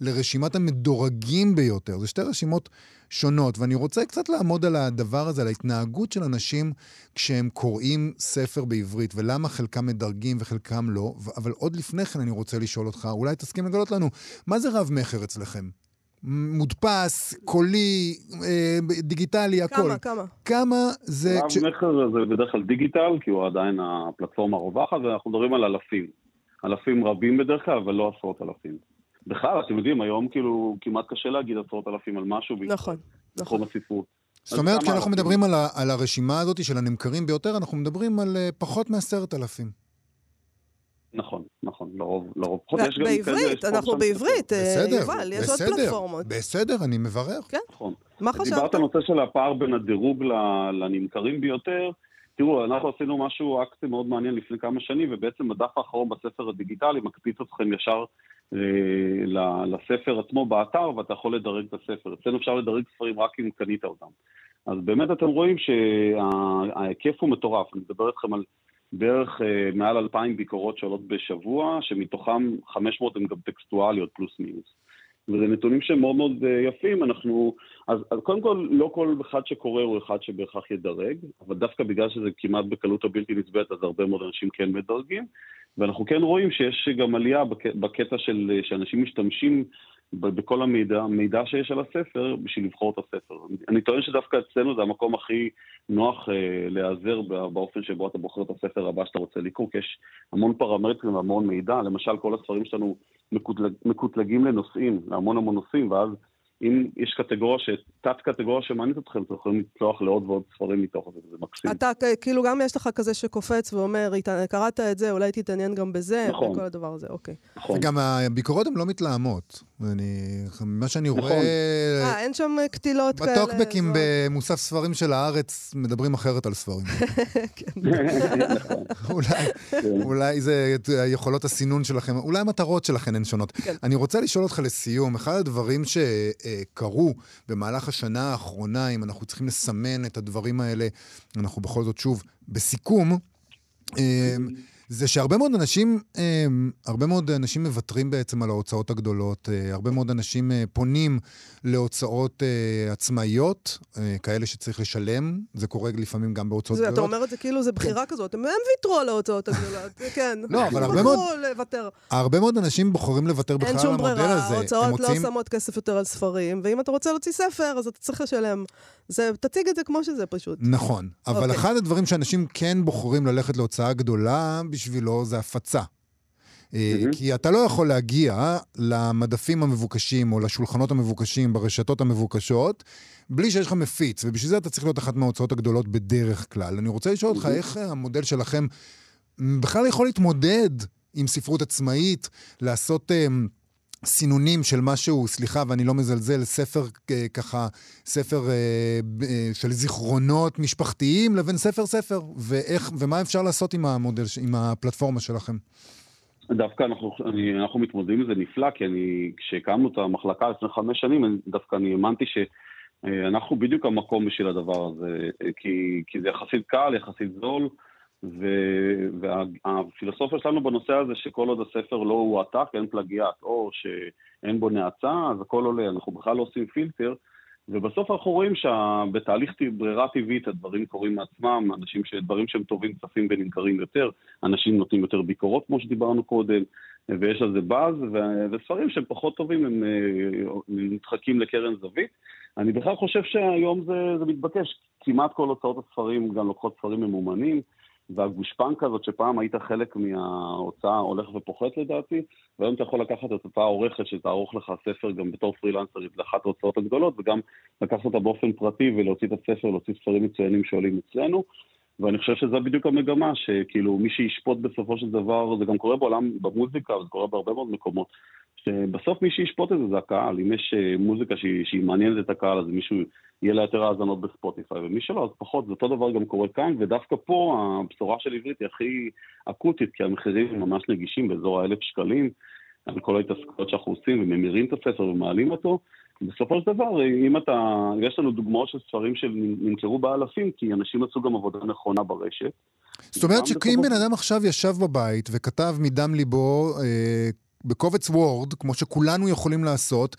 לרשימת המדורגים ביותר. זה שתי רשימות שונות, ואני רוצה קצת לעמוד על הדבר הזה, על ההתנהגות של אנשים כשהם קוראים ספר בעברית, ולמה חלקם מדרגים וחלקם לא, אבל עוד לפני כן אני רוצה לשאול אותך, אולי תסכים לגלות לנו, מה זה רב מחר אצלכם? מודפס, קולי, דיגיטלי, הכל. כמה, כמה? כמה זה... רב מחר זה בדרך כלל דיגיטל, כי הוא עדיין הפלטפורמה הרווחת, ואנחנו מדברים על אלפים. אלפים רבים בדרך כלל, אבל לא עשרות אלפים. בכלל, אתם יודעים, היום כאילו כמעט קשה להגיד עשרות אלפים על משהו. נכון, נכון. זאת אומרת, כשאנחנו מדברים על הרשימה הזאת של הנמכרים ביותר, אנחנו מדברים על פחות מעשרת אלפים. נכון, נכון, לרוב, לרוב. בעברית, אנחנו בעברית, יובל, יש עוד פלטפורמות. בסדר, אני מברך. נכון. מה חשבת? דיברת על נושא של הפער בין הדירוג לנמכרים ביותר. תראו, אנחנו עשינו משהו, אקט מאוד מעניין לפני כמה שנים, ובעצם הדף האחרון בספר הדיגיטלי מקפיץ אתכם ישר לספר עצמו באתר, ואתה יכול לדרג את הספר. אצלנו אפשר לדרג ספרים רק אם קנית אותם. אז באמת אתם רואים שההיקף הוא מטורף. אני מדבר אתכם על בערך uh, מעל אלפיים ביקורות שעולות בשבוע, שמתוכם חמש מאות הן גם טקסטואליות פלוס מינוס. וזה נתונים שהם מאוד מאוד uh, יפים, אנחנו... אז, אז קודם כל, לא כל אחד שקורא הוא אחד שבהכרח ידרג, אבל דווקא בגלל שזה כמעט בקלות הבלתי נצבעת, אז הרבה מאוד אנשים כן מדרגים, ואנחנו כן רואים שיש גם עלייה בק, בקטע של שאנשים משתמשים בכל המידע, מידע שיש על הספר, בשביל לבחור את הספר. אני טוען שדווקא אצלנו זה המקום הכי נוח אה, להיעזר באופן שבו אתה בוחר את הספר הבא שאתה רוצה לקרוא, כי יש המון פרמטרים והמון מידע, למשל כל הספרים שלנו מקוטלג, מקוטלגים לנושאים, להמון המון נושאים, ואז אם יש קטגוריה, תת קטגוריה שמענית אתכם, אתם יכולים לצלוח לעוד ועוד ספרים מתוך זה, זה מקסים. אתה כאילו גם יש לך כזה שקופץ ואומר, קראת את זה, אולי תתעניין גם בזה, נכון. וכל הדבר הזה, אוקיי. נכון. וגם הביקורות הן לא מתלהמות. אני, מה שאני נכון. רואה... אה, אין שם קטילות כאלה. בטוקבקים במוסף ספרים של הארץ מדברים אחרת על ספרים. כן. אולי, אולי זה יכולות הסינון שלכם, אולי המטרות שלכם הן שונות. כן. אני רוצה לשאול אותך לסיום, אחד הדברים ש... קרו במהלך השנה האחרונה, אם אנחנו צריכים לסמן את הדברים האלה, אנחנו בכל זאת שוב בסיכום, זה שהרבה מאוד אנשים, הרבה מאוד אנשים מוותרים בעצם על ההוצאות הגדולות, הרבה מאוד אנשים פונים להוצאות עצמאיות, כאלה שצריך לשלם, זה קורה לפעמים גם בהוצאות גדולות. אתה אומר את זה כאילו, זה בחירה כזאת, הם ויתרו על ההוצאות הגדולות, כן. לא, אבל הרבה מאוד, הרבה מאוד אנשים בוחרים לוותר בכלל על המודל הזה. אין שום ברירה, ההוצאות לא שמות כסף יותר על ספרים, ואם אתה רוצה להוציא ספר, אז אתה צריך לשלם. תציג את זה כמו שזה פשוט. נכון, אבל אחד הדברים שאנשים כן בוחרים ללכת להוצאה גדולה בשבילו זה הפצה. כי אתה לא יכול להגיע למדפים המבוקשים או לשולחנות המבוקשים ברשתות המבוקשות בלי שיש לך מפיץ, ובשביל זה אתה צריך להיות אחת מההוצאות הגדולות בדרך כלל. אני רוצה לשאול אותך איך המודל שלכם בכלל יכול להתמודד עם ספרות עצמאית, לעשות סינונים של משהו, סליחה ואני לא מזלזל, ספר ככה, ספר של זיכרונות משפחתיים לבין ספר ספר, ואיך, ומה אפשר לעשות עם המודל, עם הפלטפורמה שלכם? דווקא אנחנו, אני, אנחנו מתמודדים עם זה נפלא, כי אני, כשקמנו את המחלקה לפני חמש שנים, דווקא אני האמנתי שאנחנו בדיוק המקום בשביל הדבר הזה, כי, כי זה יחסית קל, יחסית זול, והפילוסופיה שלנו בנושא הזה שכל עוד הספר לא הוא עתק, אין פלגיאט, או שאין בו נעצה, אז הכל עולה. אנחנו בכלל לא עושים פילטר, ובסוף אנחנו רואים שבתהליך ברירה טבעית הדברים קורים מעצמם, אנשים שדברים שהם טובים צפים ונמכרים יותר, אנשים נותנים יותר ביקורות כמו שדיברנו קודם, ויש על זה באז, וספרים שהם פחות טובים הם נדחקים לקרן זווית. אני בכלל חושב שהיום זה, זה מתבקש, כמעט כל הוצאות הספרים גם לוקחות ספרים ממומנים, והגושפנקה הזאת שפעם היית חלק מההוצאה הולך ופוחת לדעתי, והיום אתה יכול לקחת את אותה עורכת שתערוך לך ספר גם בתור פרילנסרית לאחת ההוצאות הגדולות, וגם לקחת אותה באופן פרטי ולהוציא את הספר, להוציא ספרים מצוינים שעולים אצלנו, ואני חושב שזה בדיוק המגמה, שכאילו מי שישפוט בסופו של דבר, זה גם קורה בעולם במוזיקה, וזה קורה בהרבה מאוד מקומות, שבסוף מי שישפוט את זה זה הקהל, אם יש מוזיקה שהיא, שהיא מעניינת את הקהל, אז מישהו יהיה לה יותר האזנות בספוטיפיי, ומי שלא, אז פחות, זה אותו דבר גם קורה כאן, ודווקא פה הבשורה של עברית היא הכי אקוטית, כי המחירים ממש נגישים באזור האלף שקלים, על כל ההתעסקות שאנחנו עושים, וממירים את הספר ומעלים אותו, בסופו של דבר, אם אתה, יש לנו דוגמאות של ספרים שנמכרו באלפים, כי אנשים עשו גם עבודה נכונה ברשת. זאת אומרת שכאם בן אדם עכשיו ישב בבית וכתב מדם ליבו אה, בקובץ וורד, כמו שכולנו יכולים לעשות,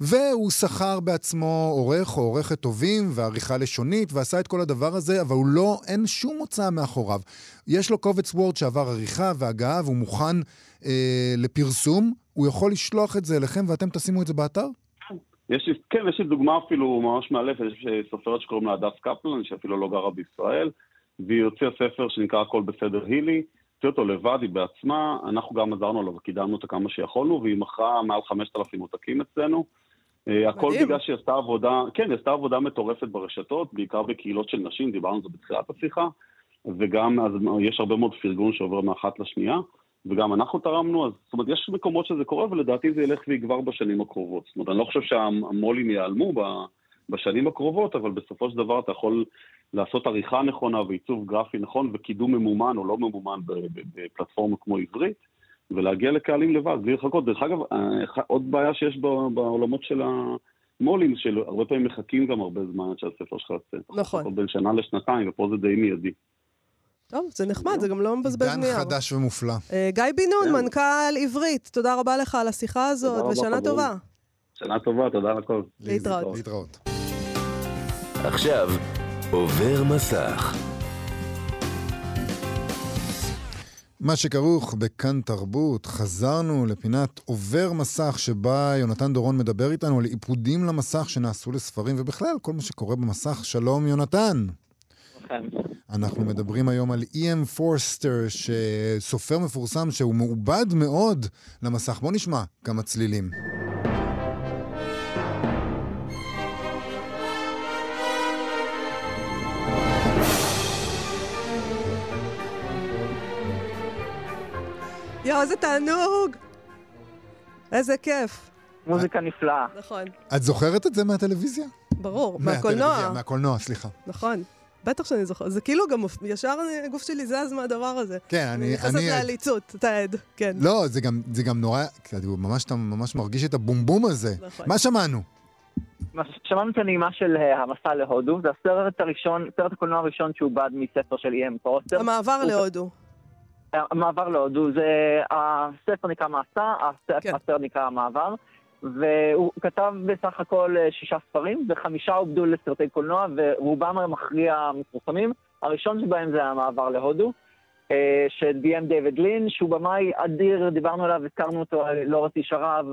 והוא שכר בעצמו עורך או עורכת טובים ועריכה לשונית, ועשה את כל הדבר הזה, אבל הוא לא, אין שום הוצאה מאחוריו. יש לו קובץ וורד שעבר עריכה והגעה, והוא מוכן אה, לפרסום, הוא יכול לשלוח את זה אליכם ואתם תשימו את זה באתר? יש, כן, יש לי דוגמה אפילו ממש מאלפת, יש סופרת שקוראים לה הדס קפלן, שאפילו לא גרה בישראל, והיא הוציאה ספר שנקרא הכל בסדר הילי, הוציאה אותו לבד, היא בעצמה, אנחנו גם עזרנו לו וקידמנו אותה כמה שיכולנו, והיא מכרה מעל חמשת אלפים עותקים אצלנו. הכל בגלל שהיא עשתה עבודה, כן, היא עשתה עבודה מטורפת ברשתות, בעיקר בקהילות של נשים, דיברנו על זה בתחילת השיחה, וגם אז יש הרבה מאוד פרגון שעובר מאחת לשנייה, וגם אנחנו תרמנו, אז זאת אומרת, יש מקומות שזה קורה, ולדעתי זה ילך ויגבר בשנים הקרובות. זאת אומרת, אני לא חושב שהמולים ייעלמו בשנים הקרובות, אבל בסופו של דבר אתה יכול לעשות עריכה נכונה ועיצוב גרפי נכון, וקידום ממומן או לא ממומן בפלטפורמה כמו עברית, ולהגיע לקהלים לבד, בלי לחכות. דרך אגב, עוד בעיה שיש בעולמות של המולים, שהרבה פעמים מחכים גם הרבה זמן עד שהספר שלך יצא. נכון. בין שנה לשנתיים, ופה זה די מיידי. טוב, זה נחמד, זה גם לא מבזבז נייר. עידן חדש ומופלא. גיא בן נון, מנכ"ל עברית, תודה רבה לך על השיחה הזאת, ושנה טובה. שנה טובה, תודה לכל. להתראות. להתראות. עכשיו, עובר מסך. מה שכרוך בכאן תרבות, חזרנו לפינת עובר מסך, שבה יונתן דורון מדבר איתנו על עיבודים למסך שנעשו לספרים, ובכלל כל מה שקורה במסך. שלום יונתן. אנחנו מדברים היום על אי.אם. פורסטר, שסופר מפורסם שהוא מעובד מאוד למסך. בוא נשמע כמה צלילים. יואו, איזה תענוג! איזה כיף. מוזיקה נפלאה. נכון. את זוכרת את זה מהטלוויזיה? ברור, מהקולנוע. מהקולנוע, סליחה. נכון. בטח שאני זוכר, זה כאילו גם ישר גוף שלי זז מהדבר הזה. כן, אני... אני נכנסת להליצות, את העד, כן. לא, זה גם, זה גם נורא, ממש, אתה ממש מרגיש את הבומבום הזה. נכון. מה שמענו? שמענו את הנעימה של המסע להודו, זה הסרט הראשון, סרט הקולנוע הראשון שעובד מספר של אי.אם. פורסטר. המעבר להודו. המעבר להודו, זה... הספר נקרא מסע, הסרט נקרא המעבר, והוא כתב בסך הכל שישה ספרים, וחמישה עובדו לסרטי קולנוע, ורובם מכריע מפורסמים. הראשון שבהם זה המעבר להודו, שביים דיוויד לין, שהוא במאי אדיר, דיברנו עליו, הזכרנו אותו, לא רציתי שרב,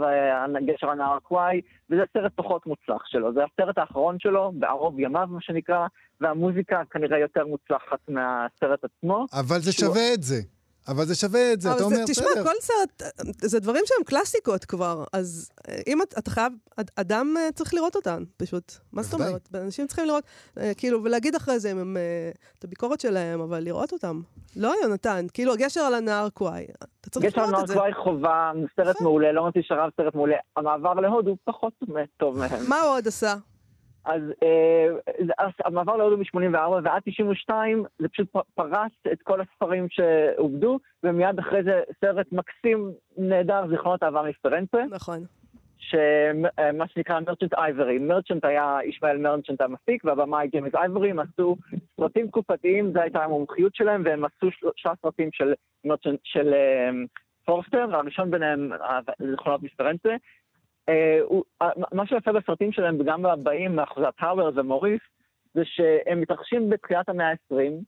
גשר הנהר קוואי, וזה סרט פחות מוצלח שלו. זה הסרט האחרון שלו, בערוב ימיו, מה שנקרא, והמוזיקה כנראה יותר מוצלחת מהסרט עצמו. אבל זה שווה את זה. אבל זה שווה את זה, אתה אומר... תשמע, כל סרט, זה דברים שהם קלאסיקות כבר, אז אם אתה חייב, אדם צריך לראות אותן, פשוט. מה זאת אומרת? אנשים צריכים לראות, כאילו, ולהגיד אחרי זה את הביקורת שלהם, אבל לראות אותם. לא, יונתן, כאילו, הגשר על הנהר קוואי. גשר על הנהר קוואי חובה, סרט מעולה, לא נתתי שרב סרט מעולה. המעבר להודו פחות טוב מהם. מה הוא עוד עשה? אז המעבר להודו מ-שמונים וארבע ועד תשעים ושתיים זה פשוט פרס את כל הספרים שעובדו, ומיד אחרי זה סרט מקסים נהדר, זיכרונות אהבה מפרנצה. נכון. שמה שנקרא מרצ'נט אייברי. מרצ'נט היה ישמעאל מרצ'נט המפיק, והבמאי ג'יימס אייברי, הם עשו סרטים קופתיים, זו הייתה המומחיות שלהם, והם עשו שלושה סרטים של מרצ'נט, של פורסטר, והראשון ביניהם זיכרונות מפרנצה. מה שיפה בסרטים שלהם, וגם הבאים, אחוזת האוור ומוריס, זה שהם מתרחשים בתחילת המאה ה-עשרים,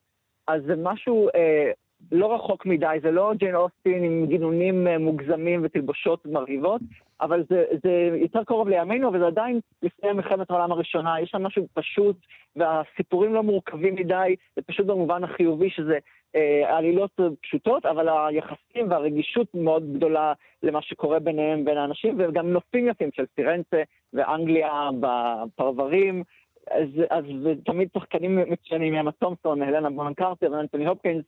אז זה משהו לא רחוק מדי, זה לא ג'יין אוסטין עם גינונים מוגזמים ותלבושות מרהיבות, אבל זה, זה יותר קרוב לימינו, וזה עדיין לפני מלחמת העולם הראשונה, יש שם משהו פשוט, והסיפורים לא מורכבים מדי, זה פשוט במובן החיובי שזה העלילות פשוטות, אבל היחסים והרגישות מאוד גדולה למה שקורה ביניהם, בין האנשים, וגם נופים יפים של פירנצה ואנגליה בפרברים, אז, אז תמיד שחקנים מצוינים, ימה תומסון, הלנה בונם קרטר, ואנטוני הופקינס,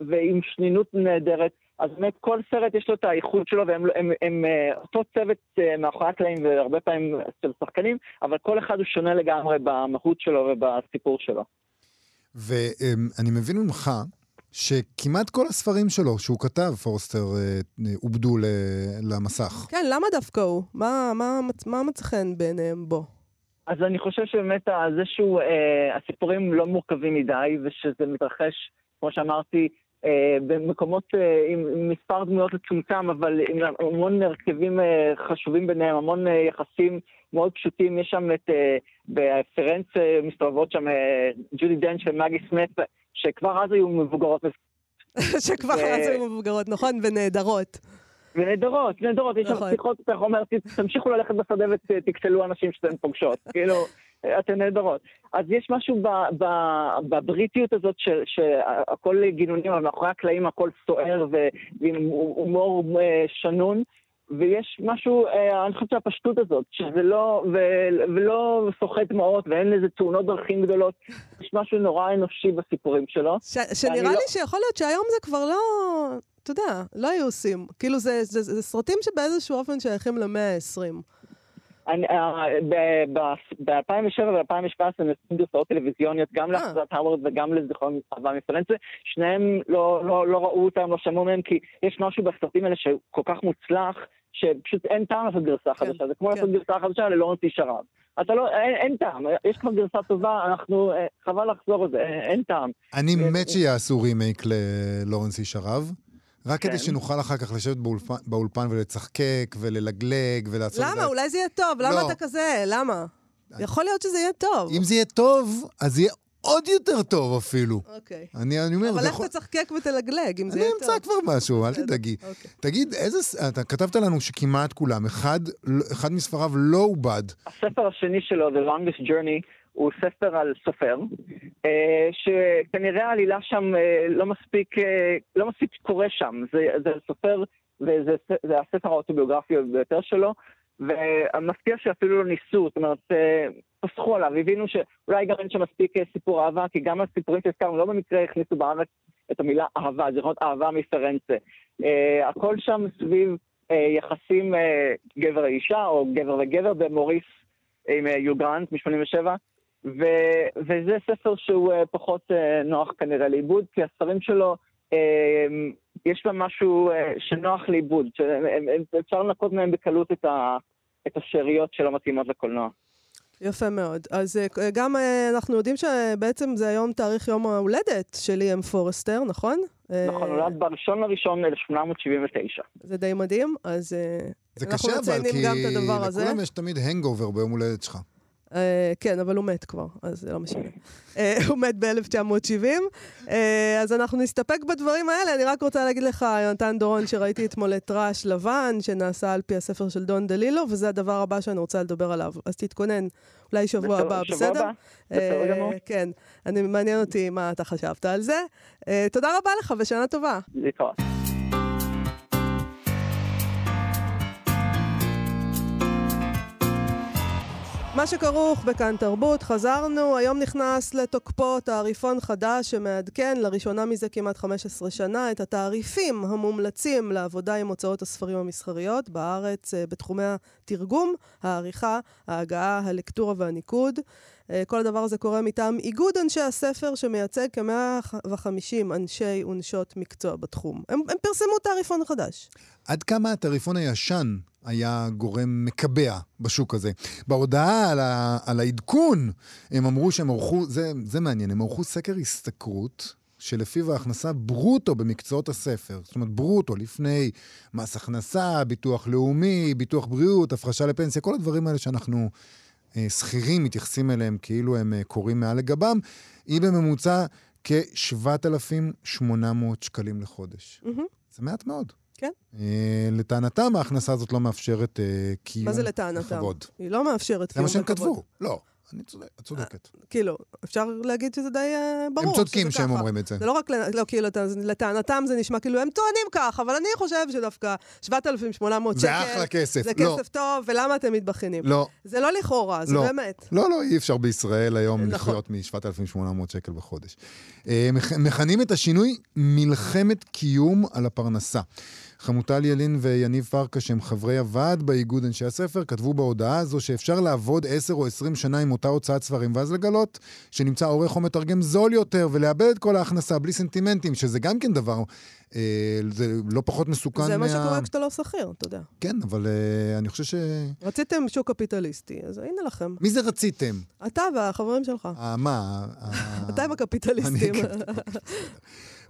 ועם שנינות נהדרת, אז באמת כל סרט יש לו את האיחוד שלו, והם הם, הם, אותו צוות מאחורי הקלעים והרבה פעמים של שחקנים, אבל כל אחד הוא שונה לגמרי במהות שלו ובסיפור שלו. ואני מבין ממך שכמעט כל הספרים שלו שהוא כתב, פורסטר, עובדו למסך. כן, למה דווקא הוא? מה, מה, מה מצחן ביניהם בו? אז אני חושב שבאמת זה שהוא, הסיפורים לא מורכבים מדי, ושזה מתרחש, כמו שאמרתי, במקומות עם מספר דמויות לצומצם, אבל עם המון הרכבים חשובים ביניהם, המון יחסים מאוד פשוטים. יש שם את, בפרנס מסתובבות שם ג'ודי דנץ' ומגי סמית, שכבר אז היו מבוגרות. שכבר אז היו מבוגרות, נכון, ונהדרות. ונהדרות, נהדרות. יש שם שיחות, אתה אומר, תמשיכו ללכת בשדה ותקטלו אנשים שאתם פוגשות. כאילו... אתן נהדרות. אז יש משהו ב- ב- בבריטיות הזאת שהכל ש- גינונים, אבל מאחורי הקלעים הכל סוער ועם הומור שנון, ויש משהו, אני חושב שהפשטות הזאת, שזה לא, ו- ולא סוחט דמעות, ואין איזה תאונות דרכים גדולות, יש משהו נורא אנושי בסיפורים שלו. ש- שנראה לי לא... שיכול להיות שהיום זה כבר לא, אתה יודע, לא היו עושים. כאילו זה, זה, זה, זה סרטים שבאיזשהו אופן שייכים למאה ה-עשרים. ב-אלפיים ושבע ו-אלפיים ושבע עשרה נעשו סדרות טלוויזיוניות גם לאחוזת האוור וגם לזיכרון מסחבה מפלנצה, שניהם לא ראו אותם, לא שמעו מהם, כי יש משהו בסרטים האלה שכל כך מוצלח שפשוט אין טעם לעשות גרסה חדשה. זה כמו לעשות גרסה חדשה ללא נוציא שרב, אין טעם, יש כבר גרסה טובה, אנחנו חבל לחזור לזה, אין טעם. אני מת שיעשו רימייק ללורנסי שרב, רק כדי שנוכל אחר כך לשבת באולפן ולצחקק וללגלג ולעצור... למה? אולי זה יהיה טוב, למה אתה כזה? למה? יכול להיות שזה יהיה טוב. אם זה יהיה טוב, אז יהיה עוד יותר טוב אפילו. אוקיי. אבל איך תצחקק ותלגלג אם זה יהיה טוב? אני אמצא כבר משהו, אל תדאגי. תגיד, אתה כתבת לנו שכמעט כולם, אחד מספריו לא עובד. הספר השני שלו, The Longest Journey, הוא ספר על סופר, שכנראה העלילה שם לא מספיק, לא מספיק קורה שם. זה, זה סופר, וזה, זה הספר האוטוביוגרפי ביותר שלו, והמפתיע שאפילו לא ניסו, זאת אומרת, פסחו עליו, הבינו שאולי גם אין שם מספיק סיפור אהבה, כי גם הסיפורים שהזכרנו לא במקרה הכניסו בארץ את המילה אהבה, זכרונות אהבה מפרנצה. הכל שם סביב יחסים גבר אישה, או גבר וגבר, במוריס עם יוגרנט מ-שמונים ושבע, ו- וזה ספר שהוא uh, פחות uh, נוח כנראה לאיבוד, כי הספרים שלו, uh, יש בה משהו uh, שנוח לאיבוד, שאפשר לנקות מהם בקלות את, ה- את השאריות שלא מתאימות לקולנוע. יפה מאוד. אז uh, גם uh, אנחנו יודעים שבעצם זה היום תאריך יום ההולדת של אי.אם פורסטר, נכון? נכון, נולד בראשון לראשון אלף שמונה מאות שבעים ותשע. זה די מדהים, אז uh, אנחנו מציינים גם את הדבר הזה. זה קשה, אבל כי לכולם יש תמיד הנגובר ביום הולדת שלך. כן, אבל הוא מת כבר, אז זה לא משנה. הוא מת ב-אלף תשע מאות שבעים, אז אנחנו נסתפק בדברים האלה. אני רק רוצה להגיד לך, יונתן דורון, שראיתי אתמול את רעש לבן, שנעשה על פי הספר של דון דלילו, וזה הדבר הבא שאני רוצה לדבר עליו. אז תתכונן, אולי שבוע הבא, בסדר? בסדר גמור. כן, מעניין אותי מה אתה חשבת על זה. תודה רבה לך, ושנה טובה. להתראות. מה שכרוך בכאן תרבות, חזרנו, היום נכנס לתוקפו תעריפון חדש שמעדכן לראשונה מזה כמעט חמש עשרה שנה את התעריפים המומלצים לעבודה עם הוצאות הספרים המסחריות בארץ בתחומי התרגום, העריכה, ההגעה, הלקטורה והניקוד. כל הדבר הזה קורה מטעם איגוד אנשי הספר שמייצג כ-מאה וחמישים אנשי ונשות מקצוע בתחום. הם, הם פרסמו תעריפון חדש. עד כמה התעריפון הישן היה גורם מקבע בשוק הזה? בהודעה על, ה, על העדכון, הם אמרו שהם עורכו, זה, זה מעניין, הם עורכו סקר הסתכרות שלפיו ההכנסה ברוטו במקצועות הספר, זאת אומרת ברוטו, לפני מס הכנסה, ביטוח לאומי, ביטוח בריאות, הפרשה לפנסיה, כל הדברים האלה שאנחנו שכירים מתייחסים אליהם כאילו הם קורים מעל לגבם, היא בממוצע כ-שבעת אלפים ושמונה מאות שקלים לחודש. Mm-hmm. זה מעט מאוד. כן. אה, לטענתם, ההכנסה הזאת לא מאפשרת אה, קיום בכבוד. מה זה לטענתם? לכבוד. היא לא מאפשרת קיום בכבוד. זה מה שהם כתבו. לא, אני צודק, צודקת. אה, כאילו, אפשר להגיד שזה די אה, ברור. הם צודקים שהם ככה. אומרים את זה. זה לא רק, לא, כאילו, לטענתם זה נשמע כאילו, הם טוענים כך, אבל אני חושב שדווקא שבעת אלפים ושמונה מאות שקל. זה אחלה כסף. זה לא. כסף טוב, ולמה אתם מתבחינים? לא. זה לא לכאורה, זה לא. באמת. לא, לא, אי אפשר בישראל היום לחיות מ-שבעת אלפים ושמונה מאות שקל בחודש. אה, מכנים את השינוי מלחמת קיום על הפרנסה. חמוטל ילין ויניב פרקה, שהם חברי הוועד באיגוד אנשי הספר, כתבו בהודעה הזו שאפשר לעבוד עשר או עשרים שנה עם אותה הוצאת ספרים, ואז לגלות שנמצא עורך או מתרגם זול יותר, ולאבד את כל ההכנסה בלי סנטימנטים, שזה גם כן דבר, אה, זה לא פחות מסוכן. זה מה מה... שקורה כשאתה לא שכיר, אתה יודע. כן, אבל אה, אני חושב ש... רציתם שוק קפיטליסטי, אז הנה לכם. מי זה רציתם? אתה והחברים שלך. אה, מה? אה... אתה והקפיטליסטים.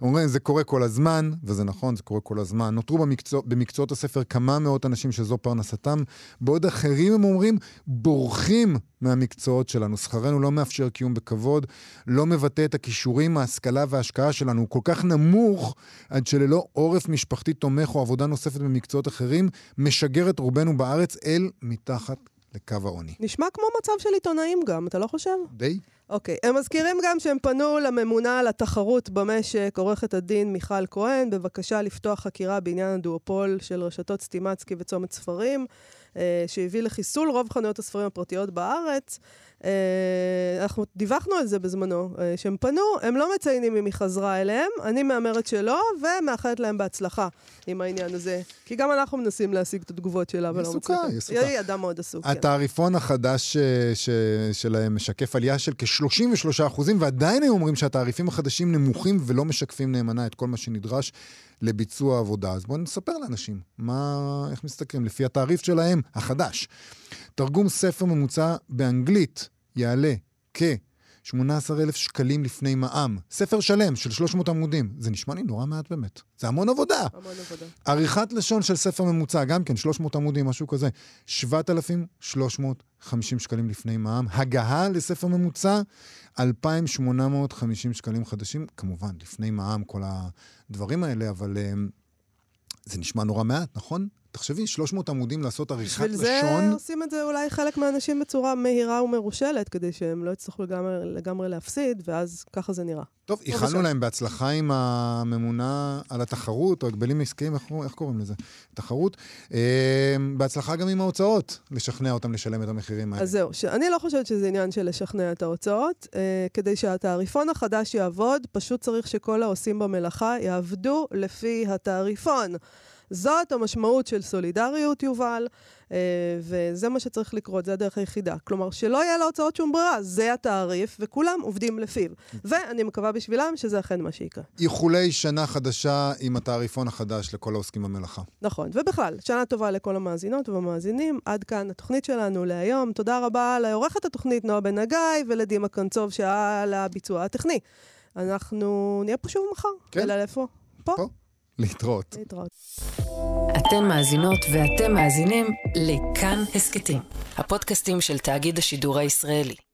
אומרים, זה קורה כל הזמן, וזה נכון, זה קורה כל הזמן. נותרו במקצוע, במקצועות הספר כמה מאות אנשים שזו פרנסתם, בעוד אחרים הם אומרים, בורחים מהמקצועות שלנו. שכרנו לא מאפשר קיום בכבוד, לא מבטא את הכישורים, ההשכלה וההשקעה שלנו. הוא כל כך נמוך, עד שללא עורף משפחתי תומך או עבודה נוספת במקצועות אחרים, משגר את רובנו בארץ אל מתחת לקו העוני. נשמע כמו מצב של עיתונאים גם, אתה לא חושב? די. אוקיי, okay. הם מזכירים גם שהם פנו לממונה על התחרות במשק, עורכת הדין מיכל כהן, בבקשה לפתוח חקירה בעניין הדואופול של רשתות סטימצקי וצומת ספרים, אה, שהביא לחיסול רוב חנויות הספרים הפרטיות בארץ. אה, אנחנו דיווחנו על זה בזמנו, אה, שהם פנו, הם לא מציינים אם היא חזרה אליהם, אני מאמרת שלא, ומאחלת להם בהצלחה עם העניין הזה. כי גם אנחנו מנסים להשיג את התגובות שלה, אבל לא מצליחה. היא עסוקה, היא אדם מאוד עסוק. התעריפון כן. החדש ש... ש... שלהם משקף עלייה של כש... שלושים ושלושה אחוזים, ועדיין היו אומרים שהתעריפים החדשים נמוכים ולא משקפים נאמנה את כל מה שנדרש לביצוע העבודה. אז בואו נספר לאנשים, מה, איך מסתכלים, לפי התעריף שלהם, החדש. תרגום ספר ממוצע באנגלית יעלה כ-שמונה עשר אלף שקלים לפני מע"מ. ספר שלם של שלוש מאות עמודים. זה נשמע לי נורא מעט באמת. זה המון עבודה. המון עבודה. עריכת לשון של ספר ממוצע, גם כן, שלוש מאות עמודים, משהו כזה. שבעת אלפים ושלוש מאות חמישים שקלים לפני מע"מ. הגהה לספר ממוצע, אלפיים שמונה מאות וחמישים שקלים חדשים. כמובן, לפני מע"מ, כל הדברים האלה, אבל זה נשמע נורא מעט, נכון? תחשבי, שלוש מאות עמודים לעשות עריכת לשון. בשביל זה עושים את זה אולי חלק מהאנשים בצורה מהירה ומרושלת, כדי שהם לא יצטרכו לגמרי, לגמרי להפסיד, ואז ככה זה נראה. טוב, איחלנו להם בהצלחה עם הממונה על התחרות, או הגבלים עסקיים, איך, איך קוראים לזה? תחרות. אה, בהצלחה גם עם ההוצאות, לשכנע אותם לשלם את המחירים האלה. אז זהו, אני לא חושבת שזה עניין של לשכנע את ההוצאות, אה, כדי שהתעריפון החדש יעבוד, פשוט צריך שכל העושים במלאכה יעבדו לפי התעריפון. זאת המשמעות של סולידריות, יובל, וזה מה שצריך לקרות, זה הדרך היחידה. כלומר, שלא יהיה להוצאות שום ברירה, זה התעריף, וכולם עובדים לפיו. ואני מקווה בשבילם שזה אכן מה שיקרה. איחולי שנה חדשה עם התעריפון החדש לכל העוסקים במלאכה. נכון, ובכלל, שנה טובה לכל המאזינות והמאזינים. עד כאן התוכנית שלנו להיום. תודה רבה לעורכת התוכנית נעה בן הגיא ולדימה קרנצ'וב שהיה לביצוע הטכני. אנחנו נהיה פה שוב מחר. כן. אלא איפה? פה. פה. להתראות. אתן מאזינות ואתם מאזינים לכאן הסקטים, הפודקאסטים של תאגיד השידור הישראלי.